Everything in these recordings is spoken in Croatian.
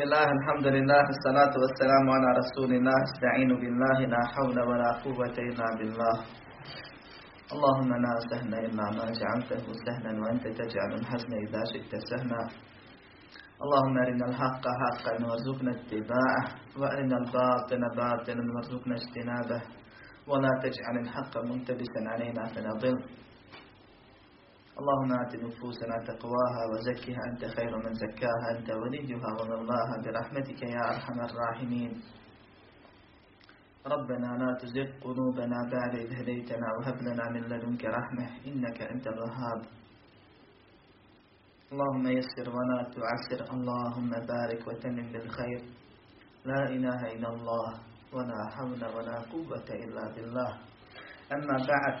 Bismillah, alhamdulillah, salatu wassalamu ala rasulillah, ista'inu billahi, la hawla wa la quwwata illa billah. Allahumma la sahna illa ma ja'altahu sahnan wa anta taj'alul hazna idha shi'ta sahna. Allahumma arina al-haqqa haqqan warzuqna ittiba'ah, wa arina al-batila batilan warzuqna ijtinabah, wa la taj'al al-haqqa multabisan alayna fanadil. اللهم آت نفوسنا تقواها وزكها أنت خير من زكاها أنت وليها ومولاها برحمتك يا أرحم الراحمين. ربنا لا تزغ قلوبنا بعد إذ هديتنا وهب لنا من لدنك رحمة إنك أنت الوهاب. اللهم يسر ولا تعسر، اللهم بارك وتمم بالخير. لا إله إلا الله ولا حول ولا قوة إلا بالله. Amma ba'd,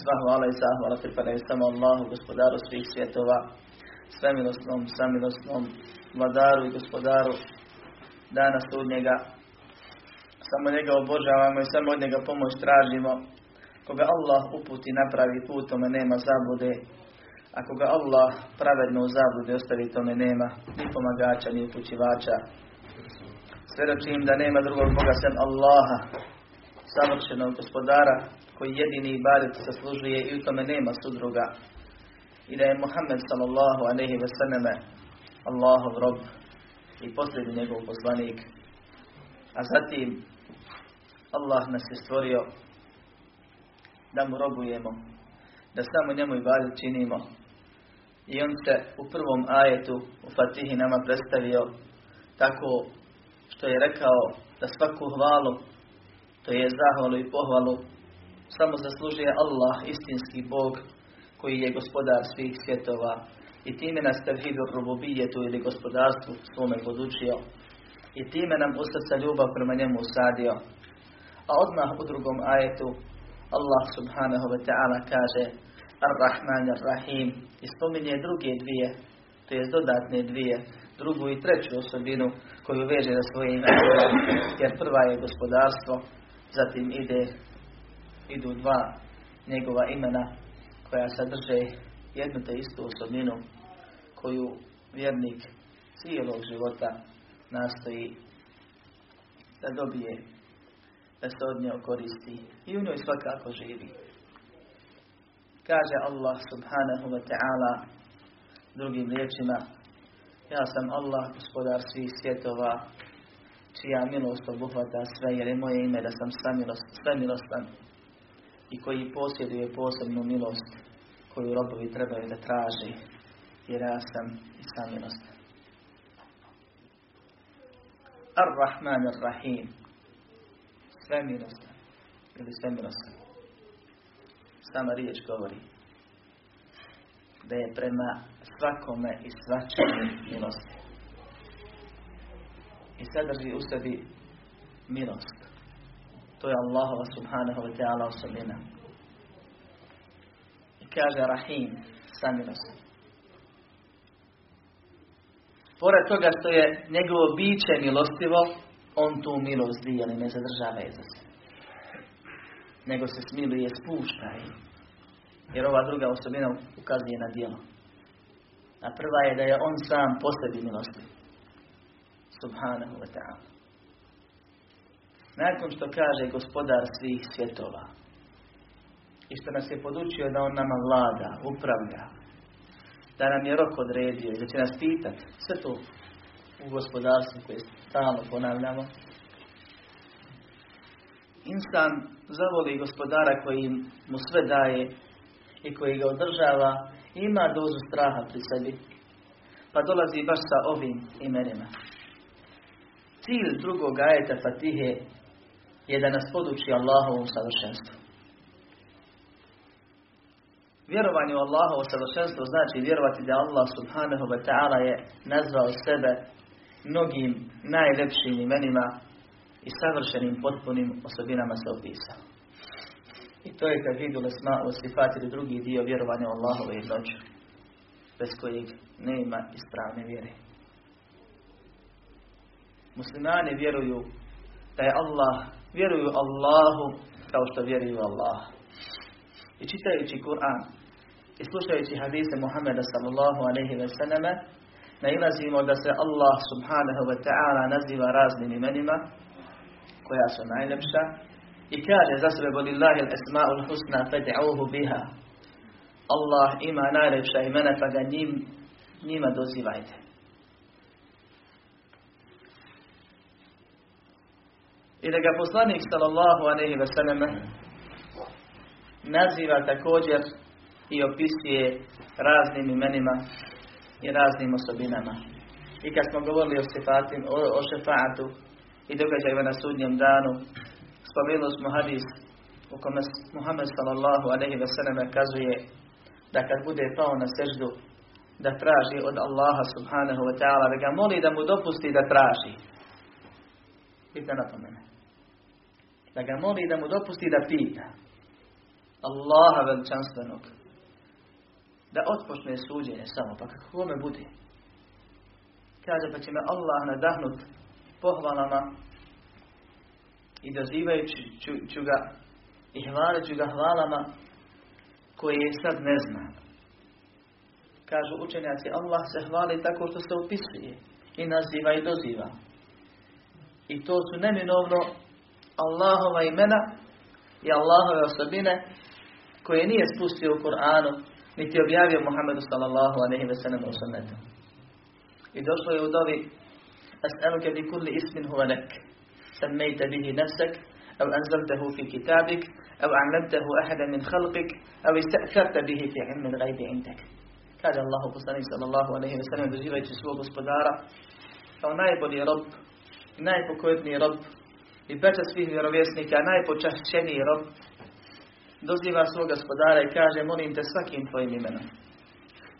sva i zahvala pripadaju samo Allahu, gospodaru svih svjetova, svemilosnom, samilosnom, vladaru i gospodaru dana sudnjega. Samo njega obožavamo i samo od njega pomoć tražimo. Koga Allah uputi napravi put, tome nema zablude, a koga Allah pravedno u zablude ostavi, tome nema ni pomagača, ni upućivača. Svjedočim da nema drugog Boga sem Allaha, savršenog gospodara, koji jedini ibadet zaslužuje i u tome nema sudruga, i da je Muhammed sallallahu alejhi ve selleme Allahov rob i posljednji njegov poslanik. A zatim Allah nas je stvorio da mu robujemo, da samo njemu ibadet činimo, i on se u prvom ajetu u Fatihi nama predstavio tako što je rekao da svaku hvalu, to je zahvalu i pohvalu, samo zaslužuje Allah, istinski Bog, koji je gospodar svih svjetova, i time nas tevhidu rububijetu ili gospodarstvu svome podučio, i time nam u srca ljubav prema njemu usadio. A odmah u drugom ajetu Allah subhanahu wa ta'ala kaže Ar-Rahman Ar-Rahim i spominje druge dvije, to je dodatne dvije, drugu i treću osobinu koju veže na svoje ime, jer prva je gospodarstvo. Zatim idu dva njegova imena koja sadrže jednu te istu osobinu koju vjernik cijelog života nastoji da dobije, da se od nje koristi i u njoj svakako živi. Kaže Allah subhanahu wa ta'ala drugim riječima: ja sam Allah, gospodar svih svjetova, čija milost obuhvata sve, jer je moje ime da sam samilostan i koji posjeduje posebnu milost koju robovi trebaju da traži, jer ja sam i samilostan. Ar-Rahman Ar-Rahim, svemilostan ili svemilostan. Sama riječ govori da je prema svakome i svačemu milosti i sadrži u sebi milost. To je Allahova subhanahu wa ta'ala osobina. I kaže Rahim, samilost. Pored toga što je njegovo biće milostivo, on tu milost dijeli, ne zadržava je za sebe, nego se smiluje, spušta je. Jer ova druga osobina ukazuje na djelo. A prva je da je on sam po sebi milostiv. Subhanahu wa ta'ala. Nakon što kaže gospodar svih svjetova i što nas je podučio da on nama vlada, upravlja, da nam je rok odredio i da će nas pitati, sve to u gospodarstvu koje stalno ponavljamo, insan zavoli gospodara koji mu sve daje i koji ga održava i ima dozu straha pri sebi, pa dolazi baš sa ovim imenima. Cilj drugog ajeta Fatihe je da nas poduči Allahovom savršenstvu. Vjerovanje u Allahovo savršenstvo znači vjerovati da Allah subhanahu wa ta'ala je nazvao sebe mnogim najljepšim imenima i savršenim potpunim osobinama se opisao. I to je tevhidu l-esma'u sifat ili drugi dio vjerovanja u Allahove jednoću, bez kojeg nema ispravne vjere. Muslimani vjeruju da je Allah, vjeruju Allahu kao što vjeruju Allah. I čitajući Kur'an i slušajući hadise Muhammeda sallallahu alejhi ve selleme, nailazimo da se Allah subhanahu wa ta'ala naziva raznim imenima koja su najljepša i kaže za sebe volillahi al-esma'ul husna fad'uhu biha. Allah ima najljepša imena pa ga njima dozivajte. I da ga poslanik sallallahu alejhi ve sellem naziva također i opisuje raznim imenima i raznim osobinama. I kad smo govorili o šefaatu i događajima na sudnjem danu, spomenuli smo hadis u kome Muhammed sallallahu alejhi ve sellem kazuje da kad bude pao na seždu da traži od Allaha subhanahu wa ta'ala, da ga moli da mu dopusti da traži. Pita napomene. Da ga moli da mu dopusti da pita Allaha veličanstvenog. Da otpočne suđenje samo, pa kako kome bude. Kaže pa će me Allah nadahnut pohvalama i dozivajući ću ga i hvaleću ga hvalama koje sad ne znam. Kažu učenjaci, Allah se hvali tako što se opisuje i naziva i doziva. I to su neminovno Allahova imena i Allahove osobine koje nije spustio u Kur'anu niti objavio Muhammedu sallallahu alejhi ve sellem u sunnetu. I došlo je u dovi As'aluka bi kulli ismin huwa lak sammayta bihi nafsak aw anzaltahu fi kitabik aw 'allamtahu ahadan min khalqik aw ista'tharta bihi fi 'ilmi al-ghaybi 'indak. Kada Allahu poslanik sallallahu alejhi ve sellem dozivajući svog gospodara kao najbolji rob, najpokojniji rob i pečat svih vjerovjesnika, najpočašćeniji rob, doziva svog gospodara i kaže molim te svakim tvojim imenom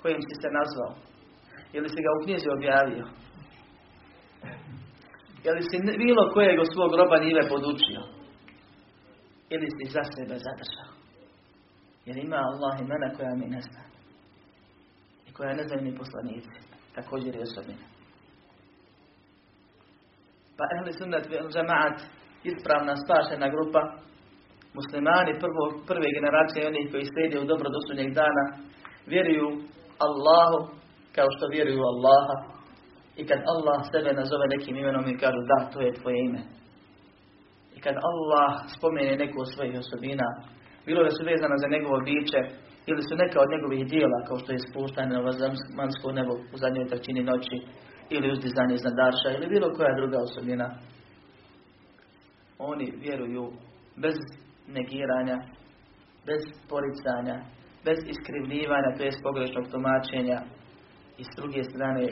kojim si se nazvao ili si ga u knjizi objavio ili si bilo kojeg od svog roba njime podučio ili si za sebe zadržao, jer ima Allah imena koja mi ne zna i koja ne znaju ni poslanici, također i osobina. Pa ehli sunnet vel džemaat, ispravna spašena grupa, muslimani prve generacije i onih koji slijede u dobro do sudnjeg dana, vjeruju Allahu kao što vjeruju Allaha. I kad Allah sebe nazove nekim imenom i kažu da, to je tvoje ime. I kad Allah spomene neku od svojih osobina, bilo da su vezana za njegovo biće ili su neka od njegovih dijela kao što je spuštanje na vanjsko nebo u zadnjoj trećini noći ili uzdizanje iznad arša ili bilo koja druga osobina, oni vjeruju bez negiranja, bez poricanja, bez iskrivljivanja, to jest pogrešnog tumačenja i s druge strane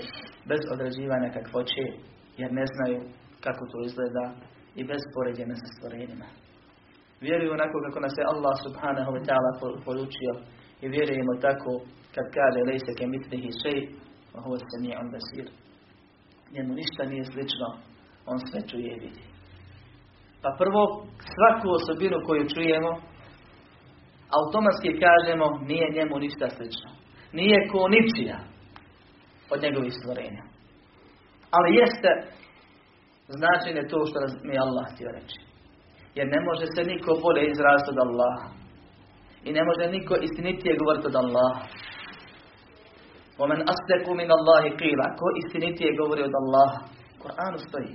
bez određivanja kakvoće, jer ne znaju kako to izgleda i bez poređenja sa stvorenjima. Vjeruju onako kako nas je Allah subhanahu wa ta'ala poručio i vjerujemo tako kad kaže lejse ke mitlihi šej, wa huwa as-sami'ul basir. Njemu ništa nije slično, on sve čuje i vidi. Pa prvo, svaku osobinu koju čujemo, automatski kažemo nije njemu ništa slično. Nije ko ničija od njegovih stvorenja. Ali jeste značenje to što mi je Allah htio reći. Jer ne može se niko bolje izraziti od Allaha. I ne može niko istinitije govoriti od Allaha. وَمَنْ أَصْدَقُ مِنَ اللَّهِ قِيلَ. Ko istinitije govori od Allaha? Kur'anu stoji.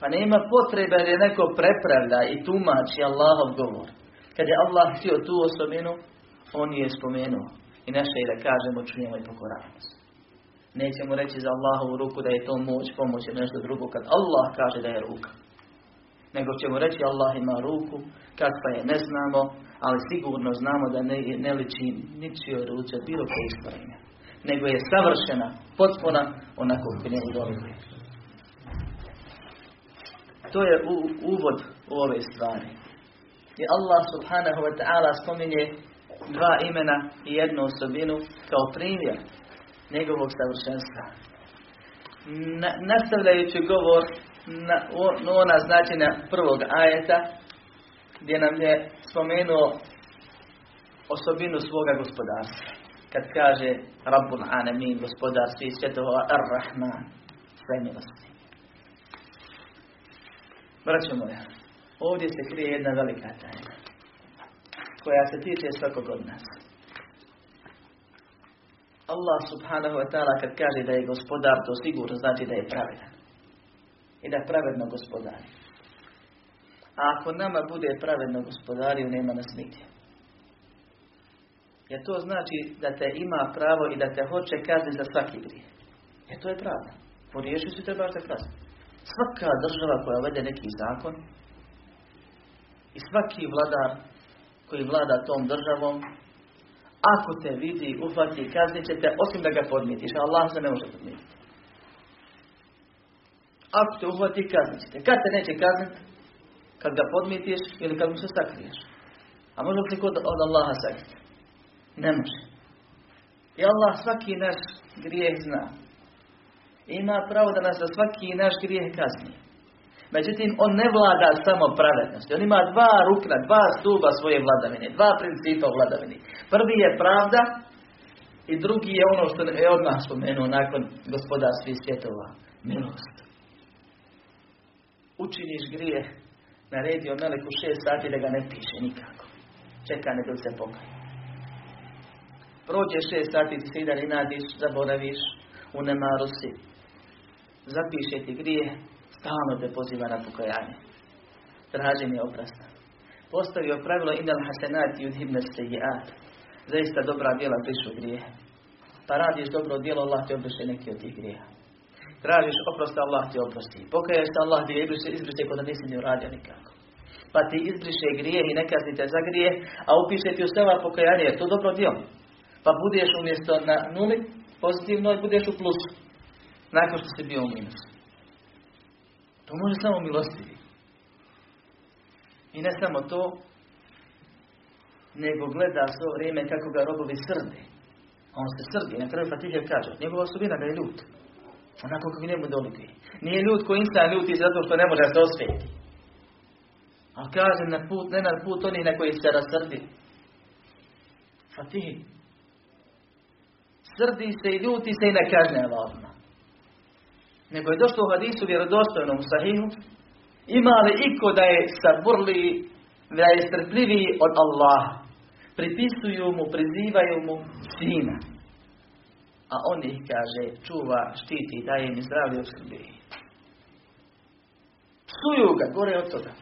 Pa nema potrebe da neko prepravlja i tumači Allahov govor. Kad je Allah htio tu osobinu, on je spomenuo. I naše je da kažemo, čujemo i pokoravamo se. Nećemo reći za Allahovu ruku da je to moć, pomoć ili nešto drugo kad Allah kaže da je ruka. Nego ćemo reći Allah ima ruku, kakva je ne znamo, ali sigurno znamo da ne liči ničijoj ruci od bilo koje stvorenja. Nego je savršena, potpuna, onako kako njemu dolikuje. To je uvod u ove stvari. I Allah subhanahu wa ta'ala spominje dva imena i jednu osobinu kao primjer njegovog savršenstva. Nastavljajući govor na ona značenja prvog ajeta gdje nam je spomenuo osobinu svoga gospodarstva. Kad kaže Rabbul Alamin, gospodar svih svjetova, Ar-Rahman, sve milosti. Braćo moja, ovdje se krije jedna velika tajna koja se tiče svakog od nas. Allah subhanahu wa ta'ala kad kaže da je gospodar, to sigurno znači da je pravedan. I da je pravedno gospodari. A ako nama bude pravedno gospodariju, nema nas nigdje. Jer to znači da te ima pravo i da te hoće kazniti za svaki grijeh. Jer to je pravda. Pogriješio si, trebaš da kazniti. Svaka država koja uvede neki zakon i svaki vladar koji vlada tom državom, ako te vidi, uhvati i kaznit će te, osim da ga podmitiš. Allah se ne može podmititi. Ako te uhvati i kaznit će te. Kad te neće kazniti? Kad ga podmitiš ili kad mu se sakriješ. A može li kod od Allaha sakriti? Ne može. I Allah svaki naš grijeh zna. Ima pravo da nas za svaki naš grijeh kazni. Međutim, on ne vlada samo pravednosti. On ima dva rukna, dva stuba svoje vladavine, dva principa vladavine. Prvi je pravda i drugi je ono što je odmah spomenuo nakon gospoda svih svjetova. Milost. Učiniš grijeh, naredio meleku 6 sati da ga ne piše nikako. Čeka ne bi se pokajao. Prođe 6 sati, ti se i da ne nadiš, zaboraviš, u nemaru si. Zapiše ti grijeh, stalno te poziva na pokajanje. Traženje oprosta. Postavio pravilo inal hasenati yudhibne sejiat. Zaista dobra djela brišu grijehe. Pa radiš dobro djelo, Allah ti obriše neki od tih grijeha. Tražiš oprosta, Allah ti oprosti. Pokajaš se, Allah ti izbriše kod da nisi ni uradio nikako. Pa ti izbriše grijeh i ne kazni te za grijeh, a upiše ti u seba pokajanje, jer to dobro djelo. Pa budeš umjesto na nuli, pozitivno, i budeš u plusu. Nakon što si bio u minusu. To može samo milostivi. I ne samo to, nego gleda svo vrijeme kako ga robovi srde. A on se srdi, na kraju Fatiha kaže, njegova osobina da je ljut. Onako kako njemu doliti. Nije ljut koji insan ljuti zato što ne može da se osvijeti. A kaže na put, ne na put onih na koji se rasrdi. Fatiha. Srdi se i ljuti se i ne kažnjava odmah. Nego je došlo u hadisu vjerodostojnom sahihu, ima li iko da je saburliji, da je strpljiviji od Allaha. Pripisuju mu, prizivaju mu sina. A on ih, kaže, čuva, štiti, daje im zdravlje u Srbiji. Psuju ga, gore od toga.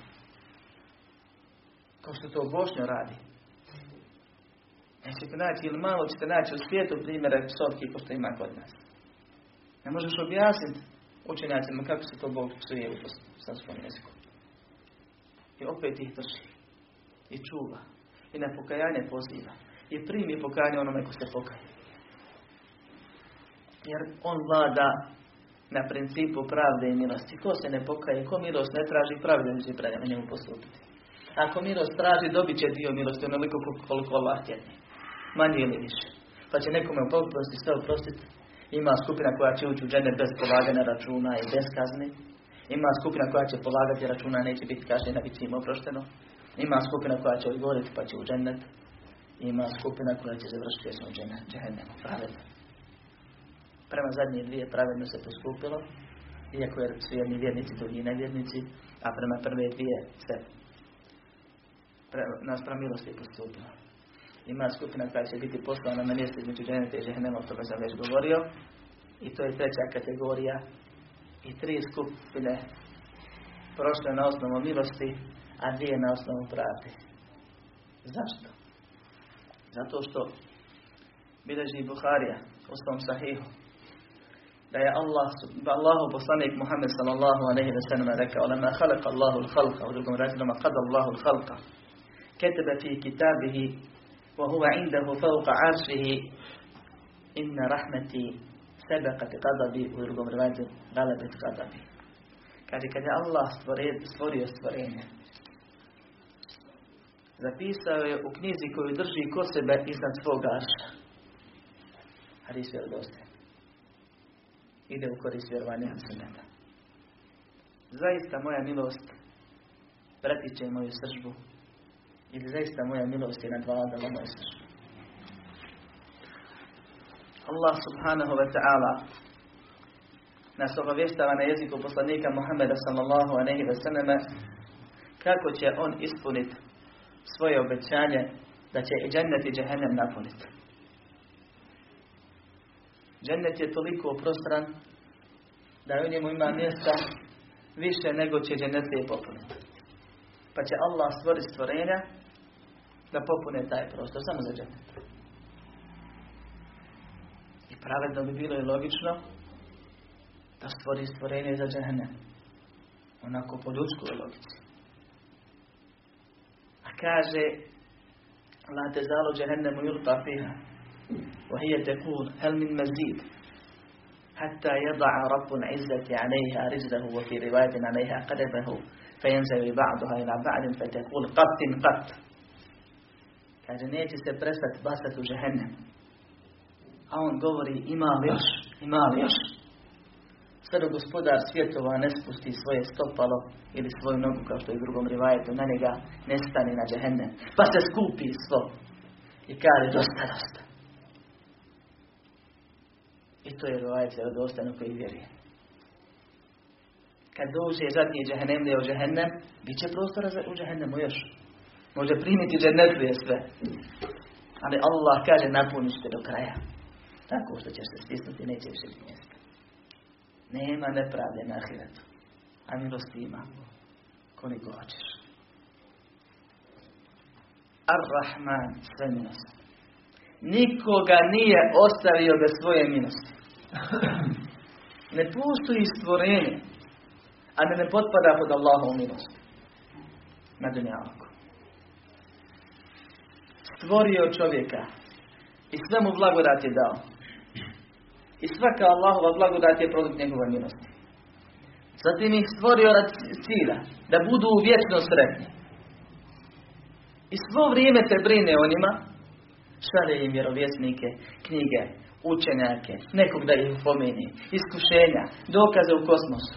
Kao što to Bošnjo radi. Nećete naći, ili malo ćete naći u svijetu primjera psovki, pošto ima kod nas. Ne možeš objasniti učenjacima kako se to Bog psuje u srpskom jeziku. I opet ih drži. I čuva. I na pokajanje poziva. I primi pokajanje onome ko se pokaje. Jer on vlada na principu pravde i milosti. Ko se ne pokaje, ko milost ne traži, pravedno će prema njemu postupiti. Ako milost traži, dobit će dio milosti onoliko koliko Allah htjeti. Manje ili više. Pa će nekome oprostiti, sve oprostiti. Ima skupina koja će ući u džennet bez polaganja računa i bez kazne. Ima skupina koja će polagati računa i neće biti kažnjena, bit će im oprošteno. Ima skupina koja će odgovoriti pa će u džennet. Ima skupina koja će završiti jer smo u džehennemu. Pravedno. Prema zadnje dvije pravedno se poskupilo. Iako su jedni vjernici, drugi nevjernici. A prema prve dvije se naspram milosti postupilo. Ima skupina koja će biti poslana na mjesto između dženeta i džehennema, o tome sam već govorio. I to je 3. kategorija. I 3 skupine prošle na osnovu milosti, a 2 na osnovu pravde. Zašto? Zato što bileži Buharija u svom sahihu da je Allahu poslanik Muhammed sallallahu alejhi ve sellem rekao: "Lama khalaqa Allahu al-khalqa", u drugom rečju: "Lama qada Allahu al-khalqa", kataba fi kitabihi وهو عنده فوق عرشه إن رحمتي سبقت غضبي ورغم روايته غلبت غضبي. Kada je Allah stvorio stvorenje, zapisao je u knjizi koju drži ko sebe iznad svoga arša. Hadis vjerodostojan. Ide u korist vjerovanja sunneta. Zaista moja milost pratiče moju srdžbu. Ili zaista moja milost je nadvladala moju srđbu. Allah subhanahu wa ta'ala nas obavještava na jeziku poslanika Muhammeda sallallahu alejhi ve selleme kako će on ispuniti svoje obećanje da će i džennet i džehennem napuniti. Džennet je toliko prostran da u njemu ima mjesta više nego će džennetlije popuniti. Pa će Allah stvoriti stvorenja da popune taj prostor samo za džennet. I pravedno bi bilo i logično da stvori stvorenje za džennet. Onako po ljudskoj logici. A kaže la tezalu džehennemu yulqa fiha wa hiya taqul hal min mazid hatta yada'a rabbul izzati 'alayha rizqahu wa fi riwayatin 'alayha qadabahu fayanzawi ba'daha ila ba'din fataqul qattin qatt. Kaže neće se prestati bacati u džehennem. A on govori ima li još. Sve do gospodar svjetova ne spusti svoje stopalo ili svoju nogu, kao što je u drugom rivajetu, na njega ne stane na džehennem. Pa se skupi svo i kaže dosta. I to je rivajet za odostanu koji vjeruje. Kad dođe zadnji džehennem u džehennem, bit će prostora u džehennemu još. Može primiti džennetlije sve. Ali Allah kaže napunište do kraja. Tako što ćeš se stisnuti, neće više mjesta. Nema nepravde na ahiretu, a milosti ima koliko hoćeš. Ar-Rahman, sve milosti. Nikoga nije ostavio bez svoje milosti. Ne postoji stvorenje, a ne potpada pod Allahovu milost. Na dunjaluku. Stvorio čovjeka i sve mu blagodat je dao. I svaka Allahova blagodat je produkt njegove milosti. Zatim ih stvorio rad cilja, da budu vječno sretni. I svo vrijeme se brine o njima, šalje im vjerovjesnike, knjige, učenjake, nekog da ih pomeni, iskušenja, dokaze u kosmosu.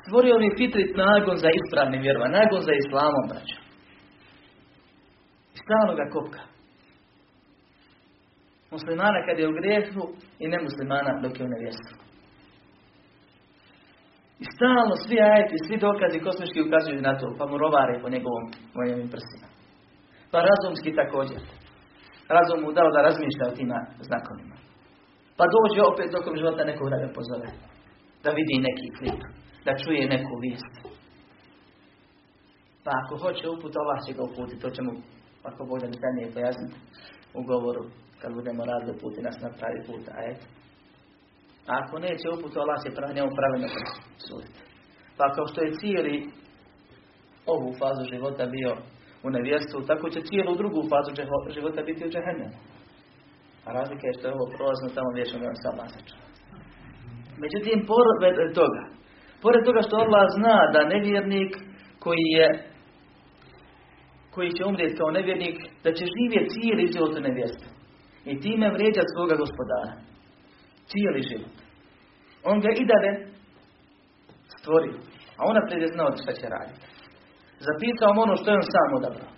Stvorio mi fitrit nagon za ispravnim vjerova, nagon za islamom, braću. I stalno ga kopka. Muslimana kad je u grijehu i nemuslimana dok je u nevjerstvu. I stalno svi ajeti, svi dokazi kosmički ukazuju na to, pa mu rovare po njegovim prsima. Pa razumski također. Razum mu dao da razmišlja o tima znakovima. Pa dođe opet tokom života nekog da ga pozove. Da vidi neki klip, da čuje neku vijest. Pa ako hoće uput, Allah će ga uputiti, to će mu, ako Bože mi sad nije pojasniti u govoru. Kad budemo radili put i nas napravi put, ajet. A ako neće uputu, Allah će njemu pravilno suditi. Pa kao što je cijeli ovu fazu života bio u nevjerstvu, tako će cijelu drugu fazu života biti u džehennemu. A razlika je što je ovo prolazno tamo vječno da vam sam lasaču. Međutim, pored toga što Allah zna da nevjernik koji će umrijeti kao nevjernik, da će živjeti cijeli život u nevjerstvu. I time vrijeđa svoga gospodara. Cijeli život. On ga i dalje stvorio. A unaprijed je znao šta će raditi. Zapisao mu ono što je on sam odabrao.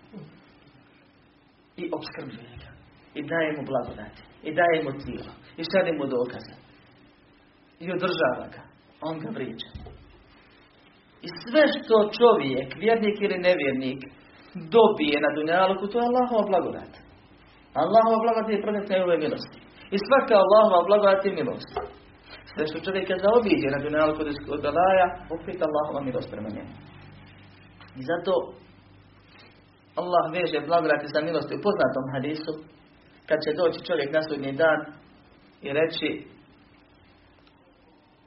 I opskrbljuje ga. I daje mu blagodati. I daje mu tijelo. I šalje mu dokaze. I održava ga. On ga vrijeđa. I sve što čovjek, vjernik ili nevjernik, dobije na dunjaluku, to je Allahova blagodat. Allahova blagodat je produkt njegove milosti. I svaka Allahova blagodat je milost. Sve što čovjeka zaobiđe na dunjaluku od belaja, opet Allahova milost prema njemu. I zato Allah veže blagodati za milosti u poznatom hadisu, kad će doći čovjek na sudnji dan i reći,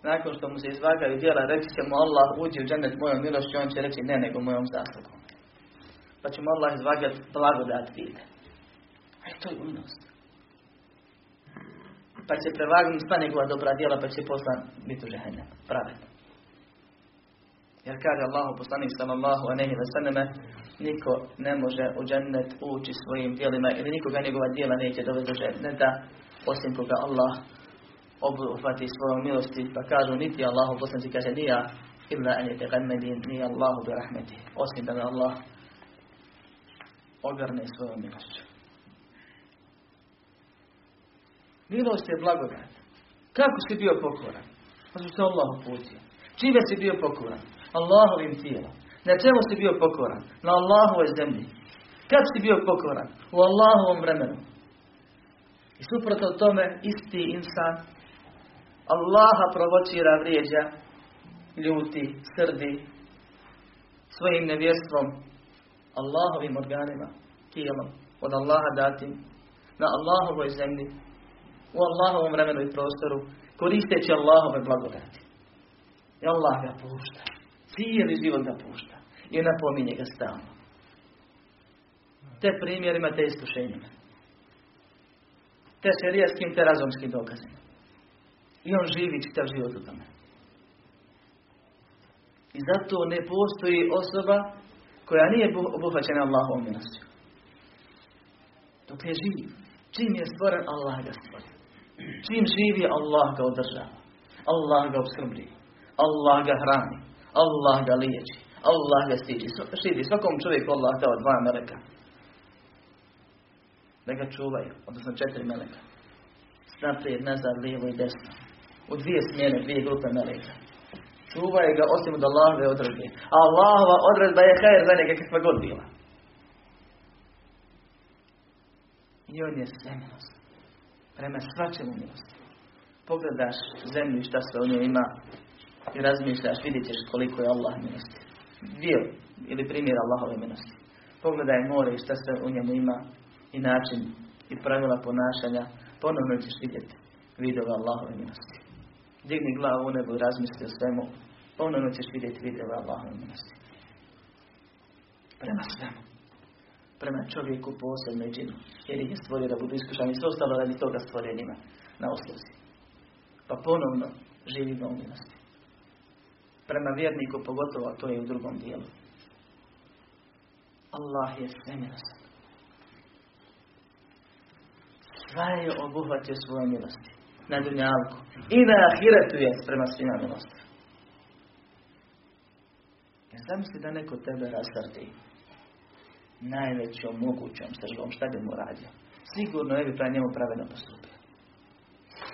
nakon što mu se izvagaju djela, reći će mu Allah uđi u džennet mojom milošću, on će reći ne nego mojom zaslugom. Pa će mu Allah izvagati blagodat vide. A to je milost. Pa će prevagnuti sva njegova dobra djela, pa će poslan biti u džehennem. Pravedno. Jer kaže Allahu poslanik sallallahu alejhi ve selleme, niko ne može u džennet ući svojim djelima ili nikoga njegova djela neće dovesti do dženneta, osim koga Allah obuhvati svojom milosti. Pa kažu niti Allahu poslanik kaže nija illa an yataghammadi ni Allahu bi rahmeti. Osim da me Allah ogarne svojom milošću. Milost je blagodat. Kako si bio pokoran? Zato što je Allah uputio. Čime si bio pokoran? Allahovim tijelom. Na čemu si bio pokoran? Na Allahovoj zemlji. Kad si bio pokoran? U Allahovom vremenu. I suprotno tome, isti insan Allaha provocira, vrijeđa, ljuti, srdi svojim nevjerstvom, Allahovim organima, tijelom, od Allaha datim, na Allahovoj zemlji, u Allahovom vremenu i prostoru, koristeći Allahove blagodati. I Allah ga pušta. Cijeli život ga pušta. I napominje ga stalno. Te primjerima, te iskušenjima. Te šerijskim, te razumskim dokazima. I on živi čitav život u tome. I zato ne postoji osoba koja nije obuhvaćena Allahovom milošću. Dok je živ, čim je stvoren, Allah ga stvori. Čim živi, Allah ga održava. Allah ga obskrbi. Allah ga hrani. Allah ga liječi. Allah ga štiti. Svakom čovjeku Allah dao 2 meleka. Da ga čuvaju, odnosno 4 meleka. Naprijed, nazad, lijevo i desno. U 2 smjene, 2 grupe meleka. Čuvaju ga osim od Allahove odredbe. A Allahova odredba je hajr za njega kakva god bila. I on je sve milost. Prema svačemu milosti. Pogledaš zemlju šta sve u njoj ima i razmišljaš, vidjet ćeš koliko je Allah milosti. Dio ili primjer Allahove milosti. Pogledaj more i šta sve u njemu ima i način i pravila ponašanja. Ponovno ćeš vidjeti vidove Allahove milosti. Digni glavu u nebo i razmisli o svemu. Ponovno ćeš vidjeti vidove Allahove milosti. Prema svemu. Prema čovjeku posebno i džinu. Jer ih je stvorio da budu iskušani. Sve ostalo radi toga stvorenjima na osluzi. Pa ponovno živimo u milosti. Prema vjerniku pogotovo, a to je u drugom dijelu. Allah je sve milostan. Sva je obuhvatio svoje milosti. Na dunjalku. I na ahiretu je prema svima milosti. Jer zamisli da neko tebe rasrdi. Najvećom mogućom sržbom, šta bi mu radio? Sigurno je bi pravi njemu pravedno postupio.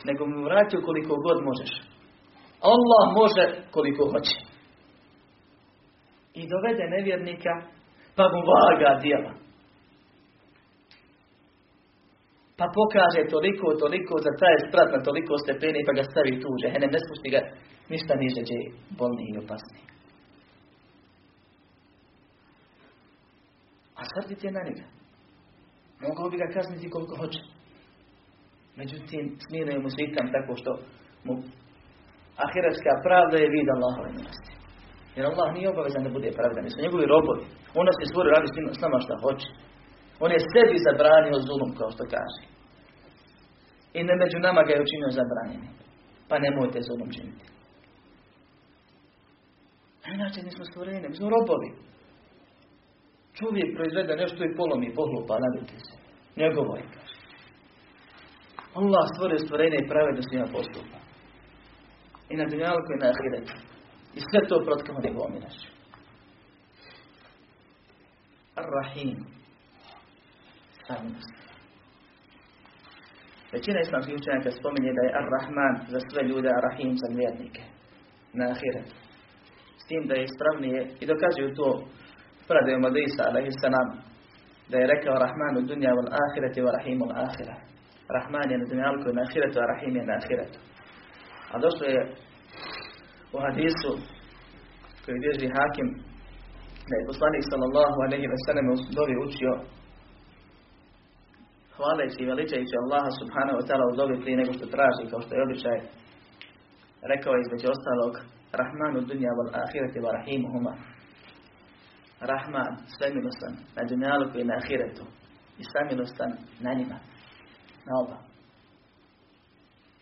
Nego mu vratio koliko god možeš. Allah može koliko hoće. I dovede nevjernika, pa mu vaga djela. Pa pokaže toliko za taj sprat na toliko stepeni, pa ga stavi tu u džehennem, ne spusti ga ništa niže, gdje je bolniji i opasniji. A srditi je na njega. Mogao bi ga kazniti koliko hoće. Međutim, smiruje mu svitan tako što mu ahiretska pravda je vid Allahove milosti. Jer Allah nije obavezan da bude pravda. Mi su njegovi robovi. On nas je stvorio, radi s nama šta hoće. On je sebi zabranio zulum, kao što kaže. I ne među nama ga je učinio zabranjeni. Pa nemojte zulum činiti. A inače nismo stvoreni, mi smo robovi. Čovjek proizvede nešto i polomi, pohlupa, nadite se. Njegovo je, kaže. Allah stvore stvorenje i pravedno s njima postupa. I na dunjalku i na ahiretu. I sve to protkamo njegovom milošću. Ar-Rahim. Samilostan. Većina islamskih učenjaka spominje da je Ar-Rahman za sve ljude, Ar-Rahim za vjernike. Na ahiretu. S tim da je ispravnije i dokazuju to predajom od Isa, alaihissalam, da je rekao Rahmanu dunja u l'ahireti u rahimu l'ahira. Rahman je na dunjalku i na ahiretu, a Rahim je na ahiretu. A došlo je u hadisu koji bilježi Hakim, da je poslanik sallallahu alaihi wa sallam u dovi učio, hvaleći i veličajući Allaha subhanahu wa ta'ala u dovi prije nego što traži, kao što je običaj, rekao je između ostalog Rahmanu dunja u l'ahireti u rahimu huma. Rahman, samilostan, na dunjaluku i na ahiretu. I samilostan na njima. Na oba.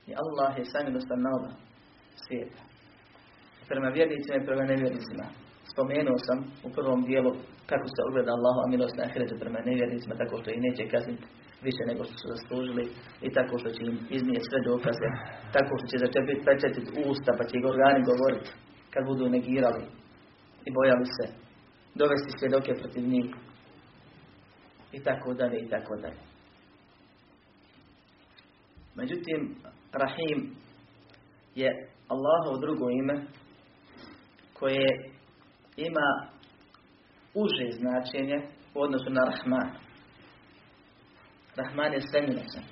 I Allah je samilostan na oba svijeta. Prema vjernicima i prema nevjernicima. Spomenuo sam u prvom dijelu kako se ogleda Allahova milost na ahiretu prema nevjernicima, tako što ih neće kazniti više nego što su zaslužili i tako što će im iznijeti sve dokaze, tako što će začepiti pečetit usta pa će ih organi govoriti kad budu negirali i bojali se. Dovesti svjedoke protiv njih. I tako dalje, i tako dalje. Međutim, Rahim je Allahovo drugo ime koje ima uže značenje u odnosu na Rahman. Rahman je svemilostan.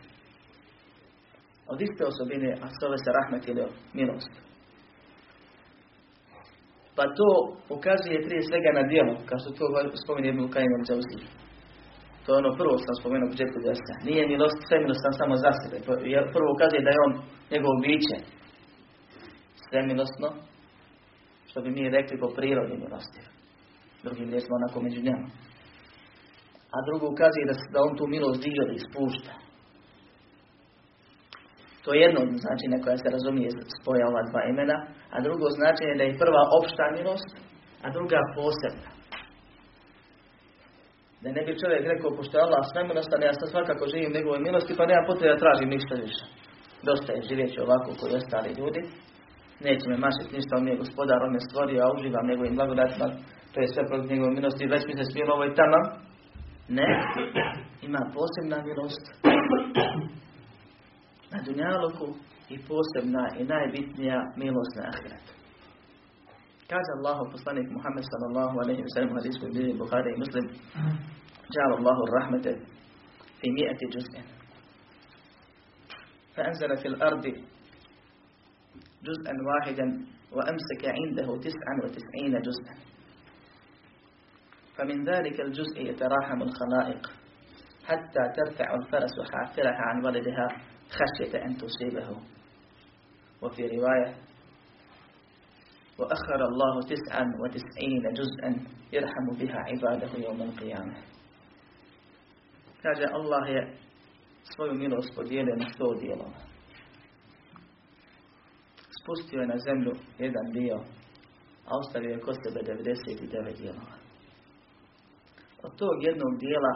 od iste osobine, a zove se rahmet ili milost. Pa to ukazuje prije svega na djelu, kao što to spominje Ibn Kajim al-Džavzij. To je ono prvo što sam spomenuo u početku djela. Nije milost svemilostan samo za sebe. Prvo ukazuje da je on njegovo biće svemilostno, što bi mi rekli po prirodi milosti. Drugim riječima onako među njima. A drugo ukazuje da on tu milost dijeli i spušta. To je jedno značenje koja se razumije spoja ova dva imena, a drugo značenje da je prva opšta milost, a druga posebna. Da ne bi čovjek rekao, pošto je Allah svemilostan, ja sam svakako živim njegove milosti, pa nema potrebe da tražim ništa više. Dosta je živjeći ovako koji ostali ljudi, neće me mašiti ništa, on je gospodar, on me stvorio, a uživam njegovim blagodatima, to je sve protiv njegove milosti, već mi se smilo ovo i tamo. Ne, ima posebna milost na dunjaluku i posebna i najbitnija milost na ahiretu. Kaže Allahu poslanik Muhammed sallallahu alejhi ve sellem u hadisu bilježi Buhari i Muslim: "Ja'ala Allahu rahmete fi mi'ati juz'in, fa anzala fil ardi juz'an wahidan wa amsaka 'indahu 99 juz'an." فمن ذلك الجزء يتراحم الخلائق حتى ترفع الفرس وحافرها عن ولدها خشية أن تصيبه. وفي رواية: وأخر الله 99 جزءا يرحم بها عباده يوم القيامة. كاجة الله هي svoju milost podijelio na 100 dijelova. Spustio je na zemlju jedan dio, a ostavio je kod sebe 99 dijelova. Od tog jednog dijela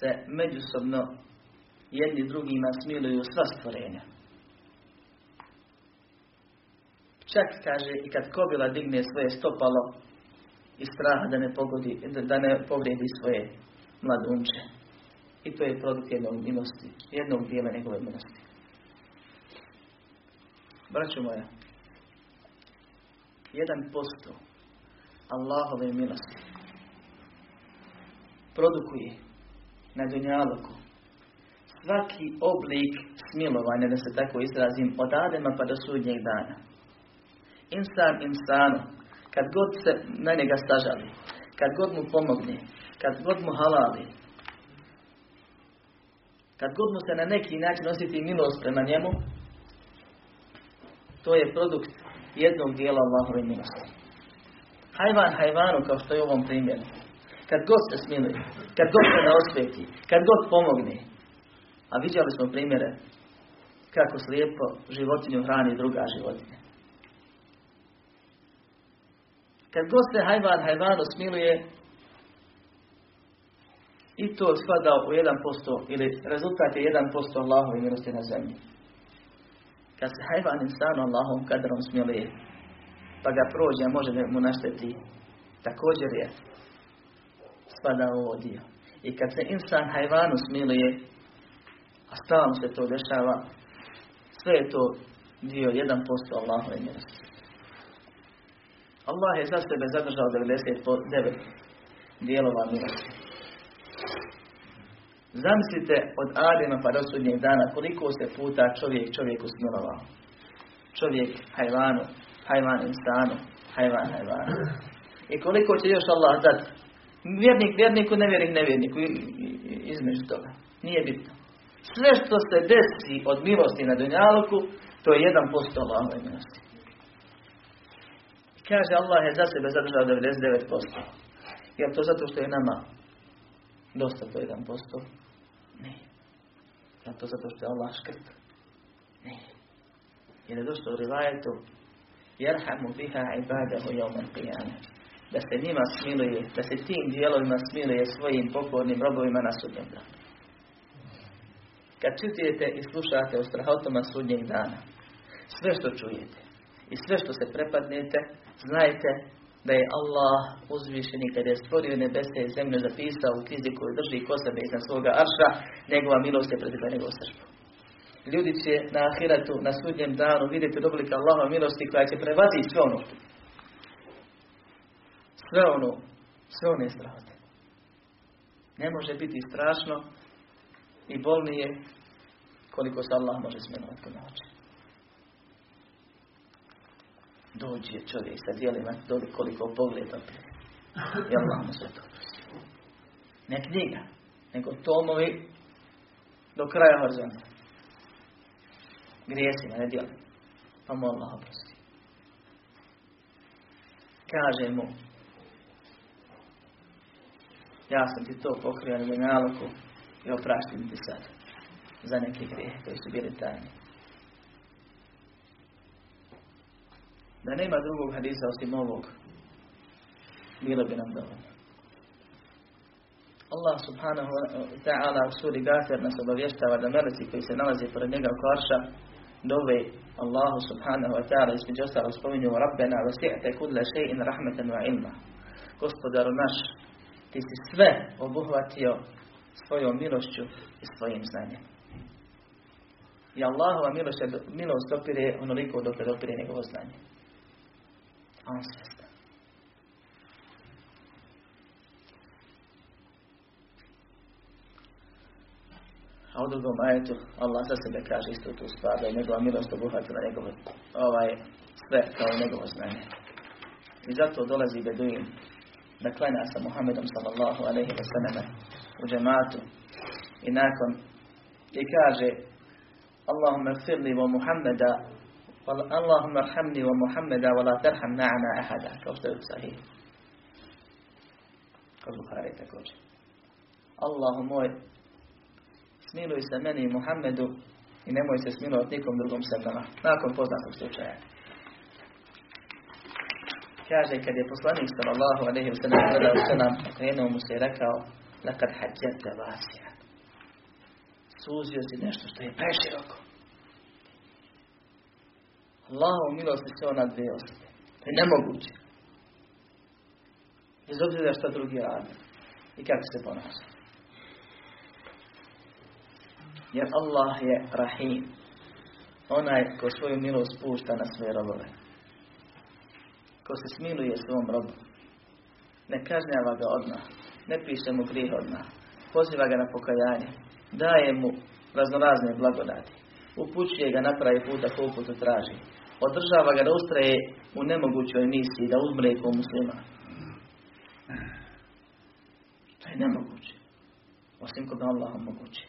se međusobno jedni drugima smiluju sva stvorenja. Čak kaže i kad kobila digne svoje stopalo iz straha da ne povrijedi svoje mladunče. I to je produkt jednog dijela njegove milosti. Braćo moja, 1% Allahove milosti produkuje na dunjaluku svaki oblik smilovanja, da se tako izrazim, od Adema pa do sudnjeg dana. Insan insanu, kad god se na njega stažali, kad god mu pomogne, kad god mu halali, kad god mu se na neki način osjeti milost prema njemu, to je produkt jednog dijela Allahove milosti. Hajvan hajvanu, kao što je u ovom primjeru. Kad god se smiluje, kad god se naosveti, kad god pomogne. A vidjeli smo primjere kako slijepo životinju hrani druga životinja. Kad god se hajvan hajvanu smiluje, i to spada u 1%, ili rezultat je 1% Allahove milosti na zemlji. Kad se hajvan insanu Allahom kadrom smiluje, pa ga prođe, a može mu našteti, također je spada u ovo dio. I kad se insan hajvanu smiluje, a stalno se to dešava, sve je to dio 1% Allahove milosti. Allah je za sebe zadržao 99 dijelova milosti. Zamislite od Adema pa do sudnjeg dana koliko se puta čovjeku smilovao. Čovjek hajvanu, hajvan instanu, hajvan hajvanu. I koliko će još Allah dati? Vjernik vjerniku, nevjernik nevjerniku, između toga. Nije bitno. Sve što se desi od milosti na dunjaluku, to je 1% Allahove milosti. Kaže, Allah je za sebe zadržao 99%. Jel to zato što je nama dosta to 1%? Ne. Jel to zato što je Allah škrt? Ne. Jer je došlo u rivajetu Jerhamu biha ibadahu jevman qiyama, da se njima smiluje, da se tim dijelovima smiluje svojim pokornim robovima na sudnjem danu. Kad čitujete i slušate o strahotama sudnjeg dana, sve što čujete i sve što se prepadnete, znajte da je Allah uzvišeni kada je stvorio nebese i zemlju zapisao u knjizi koju drži ko sebe iznad svoga arša, njegova milost je pretekla njegovo srce. Ljudi će na ahiratu, na sudnjem danu vidjeti doblika Allahove milosti koja će prevaziti sve one strahote. Ne može biti strašno i bolnije koliko se Allah može smilovati pomoći. Dođe čovjek sa dijelima toliko koliko pogleda prije. I Allah mu sve to prosi. Ne knjiga, nego tomovi do kraja horizonta. Grijesima, ne dijelima. Pa mu Allah prosi. Kaže mu, ja sam ti to pokrio na nalogu i opraštim ti sad za neke grijehe koji su bili tajni. Da nema drugog hadisa osim ovog, bilo bi nam dovoljno. Allah subhanahu wa ta'ala u suri Gafir nas obavještava da meleci koji se nalaze pored njega u karša dove Allahu subhanahu wa ta'ala između ostalo spominju Rabbena vasi'te kulla še'in rahmeten wa ilma. Gospodaru naš, ti si sve obuhvatio svojom milošću i svojim znanjem. I Allahova milost dopire onoliko dok dopire njegovo znanje. A on sve zna. A u drugom ajetu Allah za sebe kaže isto tu stvar, da je njegova milost obuhvatila njegovo sve kao njegovo znanje. I zato dolazi Beduin da klanja sa Muhammedom sallallahu alaihi wa sallam u džematu i nakon i kaže Allahumma firli wa Muhammeda Allahumma arhamni wa Muhammeda wa la tarham na'ana ahada, kao što je u sahih kod Buhari također. Allahu moj, smiluj se meni i Muhammedu i nemoj se smilovati nikom drugom sem nama, nakon poznatog slučaja. Kaže, kad je poslanik sallallahu alejhi ve sellem radao selam, okrenuo mu se i rekao: "Lakad hajjata wasi'an." Suzio si nešto što je preširoko. Allahom milosti se ona dvije osobe. To je nemoguće. Bez obzira što drugi radi i kako se ponaša. Jer Allah je Rahim. Onaj ko svoju milost pušta na svoje robove. Ko se smiluje svom robu, ne kažnjava ga odmah, ne piše mu grijeh odmah, poziva ga na pokajanje, daje mu raznorazne blagodati, upućuje ga na pravi put ako uputu traži, održava ga da ustraje u nemogućoj misiji, da umre ko musliman. To je nemoguće, osim kod Allah omogući.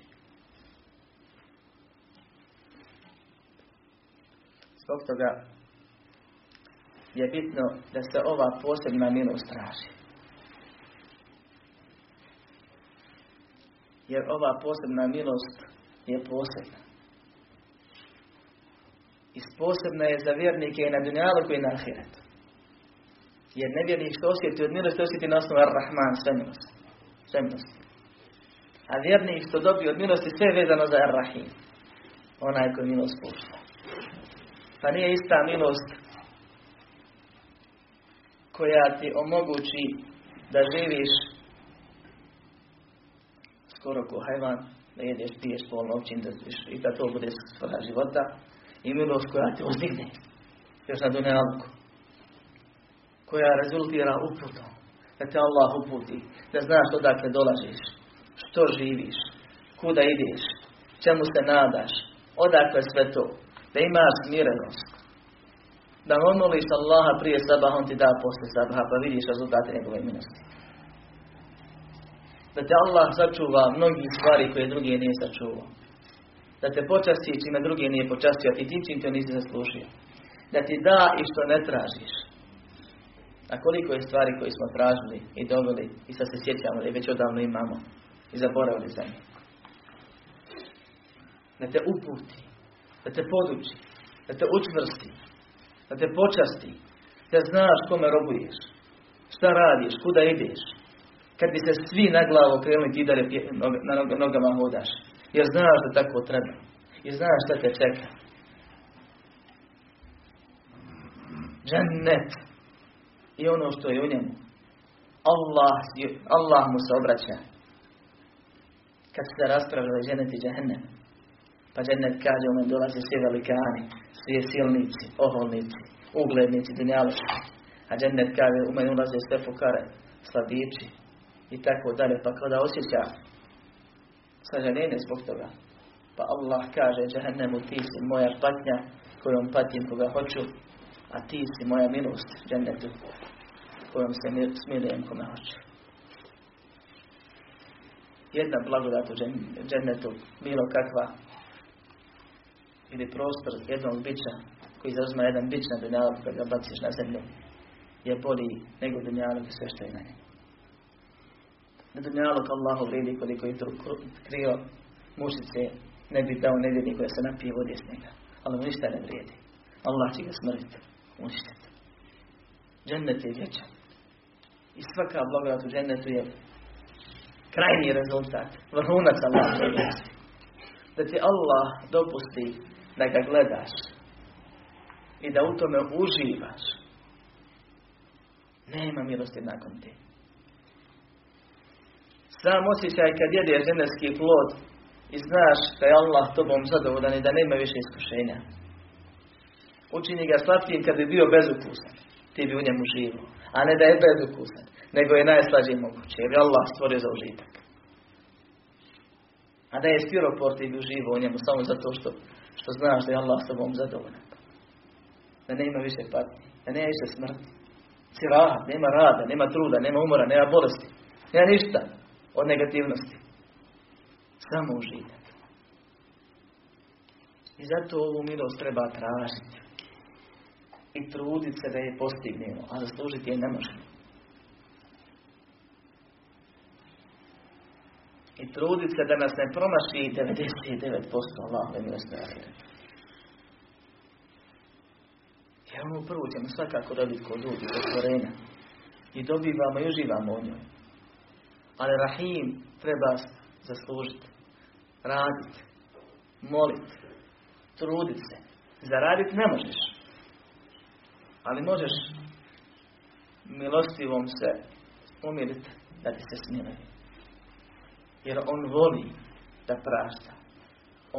Zbog toga je bitno da se ova posebna milost traži. Jer ova posebna milost je posebna. I posebna je za vjernike i na dunjaluku i na ahiretu. Jer nevjernik što osjeti od milosti osjeti na osnovu Ar-Rahman, sve milosti. A vjernik što dobije od milosti sve je vezano za Ar-Rahim. Onaj koji milost pušta. Pa nije ista milost koja ti omogući da živiš skoro ko hajvan, da jedeš, piješ polno općin i da to bude svrha života i milost koja ti uzdigne još na dunjaluku, koja rezultira uputom, da te Allah uputi, da znaš odakle dolaziš, što živiš, kuda ideš, čemu se nadaš, odakle sve to, da imaš smirenost. Da omoliš Allaha prije sabaha, on ti da posle sabaha, pa vidiš rezultate njegove milosti. Da te Allah sačuva mnogi stvari koje drugi nije sačuvao. Da te počasti čime drugi nije počastio, a ti čim te nisi zaslužio. Da ti da i što ne tražiš. A koliko je stvari koje smo tražili i dobili i sad se sjećamo i već odavno imamo i zaboravili za njih. Da te uputi, da te poduči, da te učvrsti, da te počasti, da znaš kome robuješ, šta radiš, kuda ideš. Kad bi se svi na glavu krenuli ti dalje na nogama hodaš, jer znaš da tako treba i znaš šta te čeka. Džennet i ono što je u njemu. Allah mu se obraća. Kad se raspravljaju džennet i džehennem, pa džennet kaže u meni dolaze svi velikani, svi silnici, oholnici, uglednici, dunjaluški. A džennet kaže u meni ulaze sve fukare, slabići i tako dalje. Pa kada osjeća sažaljenje zbog toga. Pa Allah kaže, Džehennemu, ti si moja patnja kojom patim koga hoću, a ti si moja milost, Džennetu, kojom se smilujem kome hoću. Jedna blagodat u Džennetu, bilo kakva, ili prostor jednog bića koji zauzma jedan bić na dunjalu kada ga baciš na zemlju, je bolji nego dunjalu i sve što je na njemu. Na dunjalu Allahu vredi koliko je krio mušice, ne bi dao nevjerni koja se napije vode s njega, ali mu ništa ne vrijedi. Allah će ga smrti, uništiti. Džennet je vječan. I svaka blagodat u džennetu je krajnji rezultat, vrhunac Allahove milosti. Da ti Allah dopusti da ga gledaš i da u tome uživaš. Nema milosti nakon ti. Sam osjećaj kad jedeš dženevski plod i znaš da je Allah tobom zadovoljan i da nema više iskušenja. Učini ga slatkim kad bi bio bezukusan. Ti bi u njemu živo. A ne da je bezukusan, nego je najslađi moguće. Jer je Allah stvorio za užitak. A da je stiropor, ti bi uživo u njemu samo zato što znaš da je Allah tobom zadovoljan. Da nema više patnje, da nema više smrti. Si rahat, nema rada, nema truda, nema umora, nema bolesti. Nema ništa od negativnosti. Samo užitak. I zato ovu milost treba tražiti. I truditi se da je postignemo, a zaslužiti je ne možemo. I truditi se da nas ne promaši 99% Allahove milosti. Ja ono prvo ćemo svakako dobiti kod ljudi, kod stvorenja. I dobivamo i uživamo u njoj. Ali Rahim treba zaslužiti, raditi, moliti, truditi se. Zaraditi ne možeš. Ali možeš milostivom se umiriti da ti se smiluje. Jer on voli da prašta.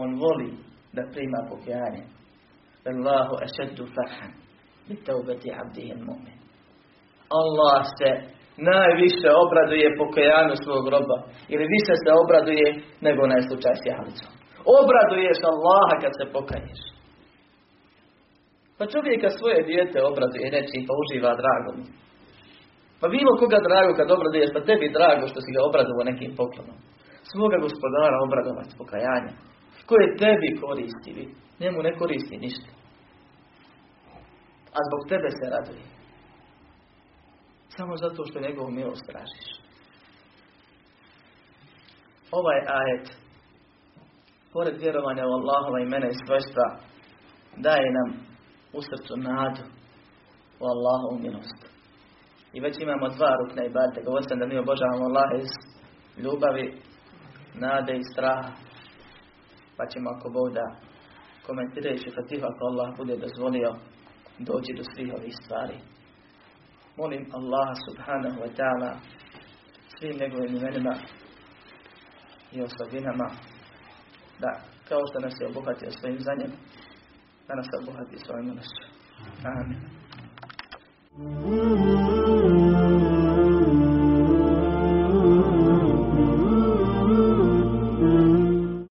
On voli da prima pokajanje. Allahu ašeddu farhan bi taubati abdihi al-mu'min. Allah se najviše obraduje pokajanju svog roba. Ili više se obraduje nego onaj slučaj s jahalicom. Obraduješ Allaha kad se pokaješ. Pa čovjeka svoje dijete obraduje nečim pa uživa drago. Pa bilo koga drago kad obraduješ, pa tebi drago što si ga obradovo nekim poklonom. Svoga gospodara obradovati pokajanje. Koje tebi koristi, njemu ne koristi ništa. A zbog tebe se raduje. Samo zato što njegovu milost tražiš. Ovaj ajet, pored vjerovanja u Allahova imena i svojstva, daje nam u srcu nadu u Allahovu milost. I već imamo dva rukna i bade. Govorio sam da mi obožavamo Allaha iz ljubavi, nade i straha. Pa ćemo ako Bog da komentirajući Fatihu, ako Allah bude dozvolio, doći do svih ovih stvari. Molim Allaha subhanahu wa ta'ala svim njegovim imenima i osobinama da kao što nas je obogatio svojim znanjem, da nas obogatio svojim milošću. Amin.